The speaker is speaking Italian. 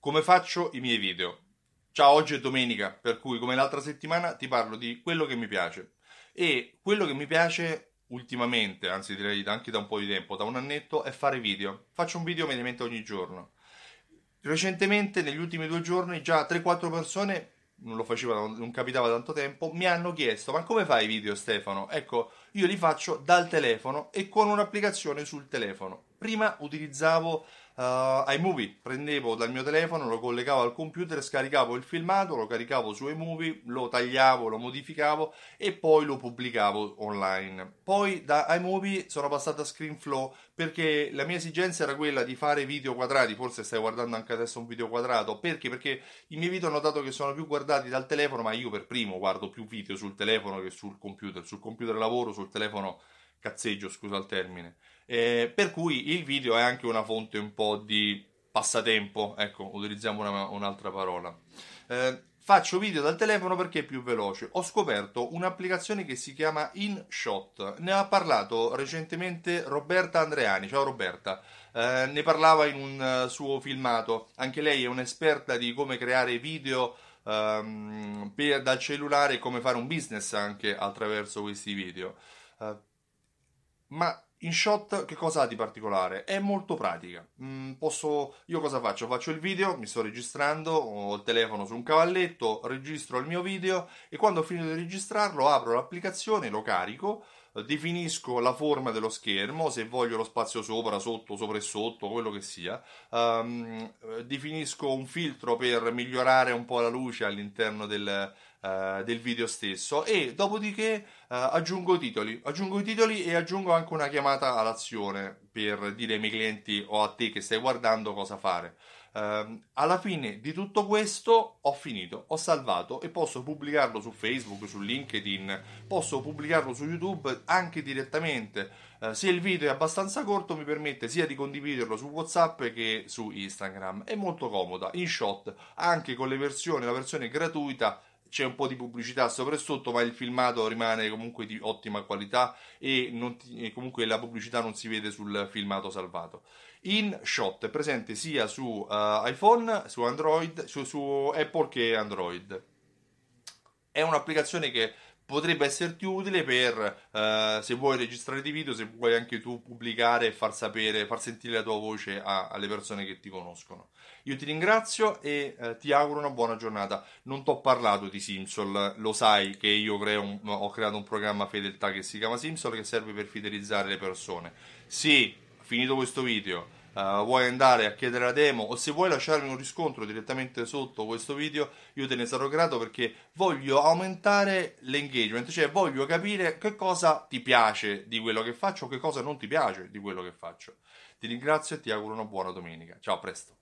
Come faccio i miei video? Ciao, oggi è domenica, per cui come l'altra settimana ti parlo di quello che mi piace. E quello che mi piace ultimamente, anzi direi anche da un po' di tempo, da un annetto, è fare video. Faccio un video mediamente ogni giorno. Recentemente, negli ultimi 2 giorni, già 3-4 persone, non capitava tanto tempo, mi hanno chiesto: ma come fai i video, Stefano? Ecco, io li faccio dal telefono e con un'applicazione sul telefono. Prima utilizzavo iMovie, prendevo dal mio telefono, lo collegavo al computer, scaricavo il filmato, lo caricavo su iMovie, lo tagliavo, lo modificavo e poi lo pubblicavo online. Poi da iMovie sono passato a ScreenFlow, perché la mia esigenza era quella di fare video quadrati. Forse stai guardando anche adesso un video quadrato. Perché? Perché i miei video ho notato che sono più guardati dal telefono, ma io per primo guardo più video sul telefono che sul computer. Sul computer lavoro, sul telefono cazzeggio, scusa il termine, per cui il video è anche una fonte un po' di passatempo, ecco, utilizziamo un'altra parola. Faccio video dal telefono perché è più veloce. Ho scoperto un'applicazione che si chiama InShot, ne ha parlato recentemente Roberta Andreani. Ciao Roberta, ne parlava in un suo filmato. Anche lei è un'esperta di come creare video dal cellulare e come fare un business anche attraverso questi video. Ma InShot che cosa ha di particolare? È molto pratica. Io cosa faccio? Faccio il video, mi sto registrando, ho il telefono su un cavalletto, registro il mio video e quando ho finito di registrarlo apro l'applicazione, lo carico, definisco la forma dello schermo, se voglio lo spazio sopra, sotto, sopra e sotto, quello che sia, definisco un filtro per migliorare un po' la luce all'interno del video stesso e dopodiché aggiungo i titoli e aggiungo anche una chiamata all'azione per dire ai miei clienti o a te che stai guardando cosa fare. Alla fine di tutto questo ho finito, ho salvato e posso pubblicarlo su Facebook, su LinkedIn, posso pubblicarlo su YouTube anche direttamente. Se il video è abbastanza corto mi permette sia di condividerlo su WhatsApp che su Instagram. È molto comoda. InShot anche con la versione gratuita, c'è un po' di pubblicità sopra e sotto, ma il filmato rimane comunque di ottima qualità e comunque la pubblicità non si vede sul filmato salvato. InShot è presente sia su iPhone, su Android, su Apple che Android. È un'applicazione che potrebbe esserti utile per se vuoi registrare dei video, se vuoi anche tu pubblicare e far sentire la tua voce alle persone che ti conoscono. Io ti ringrazio e ti auguro una buona giornata. Non t'ho parlato di SimSol, lo sai che io ho creato un programma fedeltà che si chiama SimSol, che serve per fidelizzare le persone. Sì, finito questo video, vuoi andare a chiedere la demo o se vuoi lasciarmi un riscontro direttamente sotto questo video, io te ne sarò grato, perché voglio aumentare l'engagement, cioè voglio capire che cosa ti piace di quello che faccio o che cosa non ti piace di quello che faccio. Ti ringrazio e ti auguro una buona domenica. Ciao, a presto.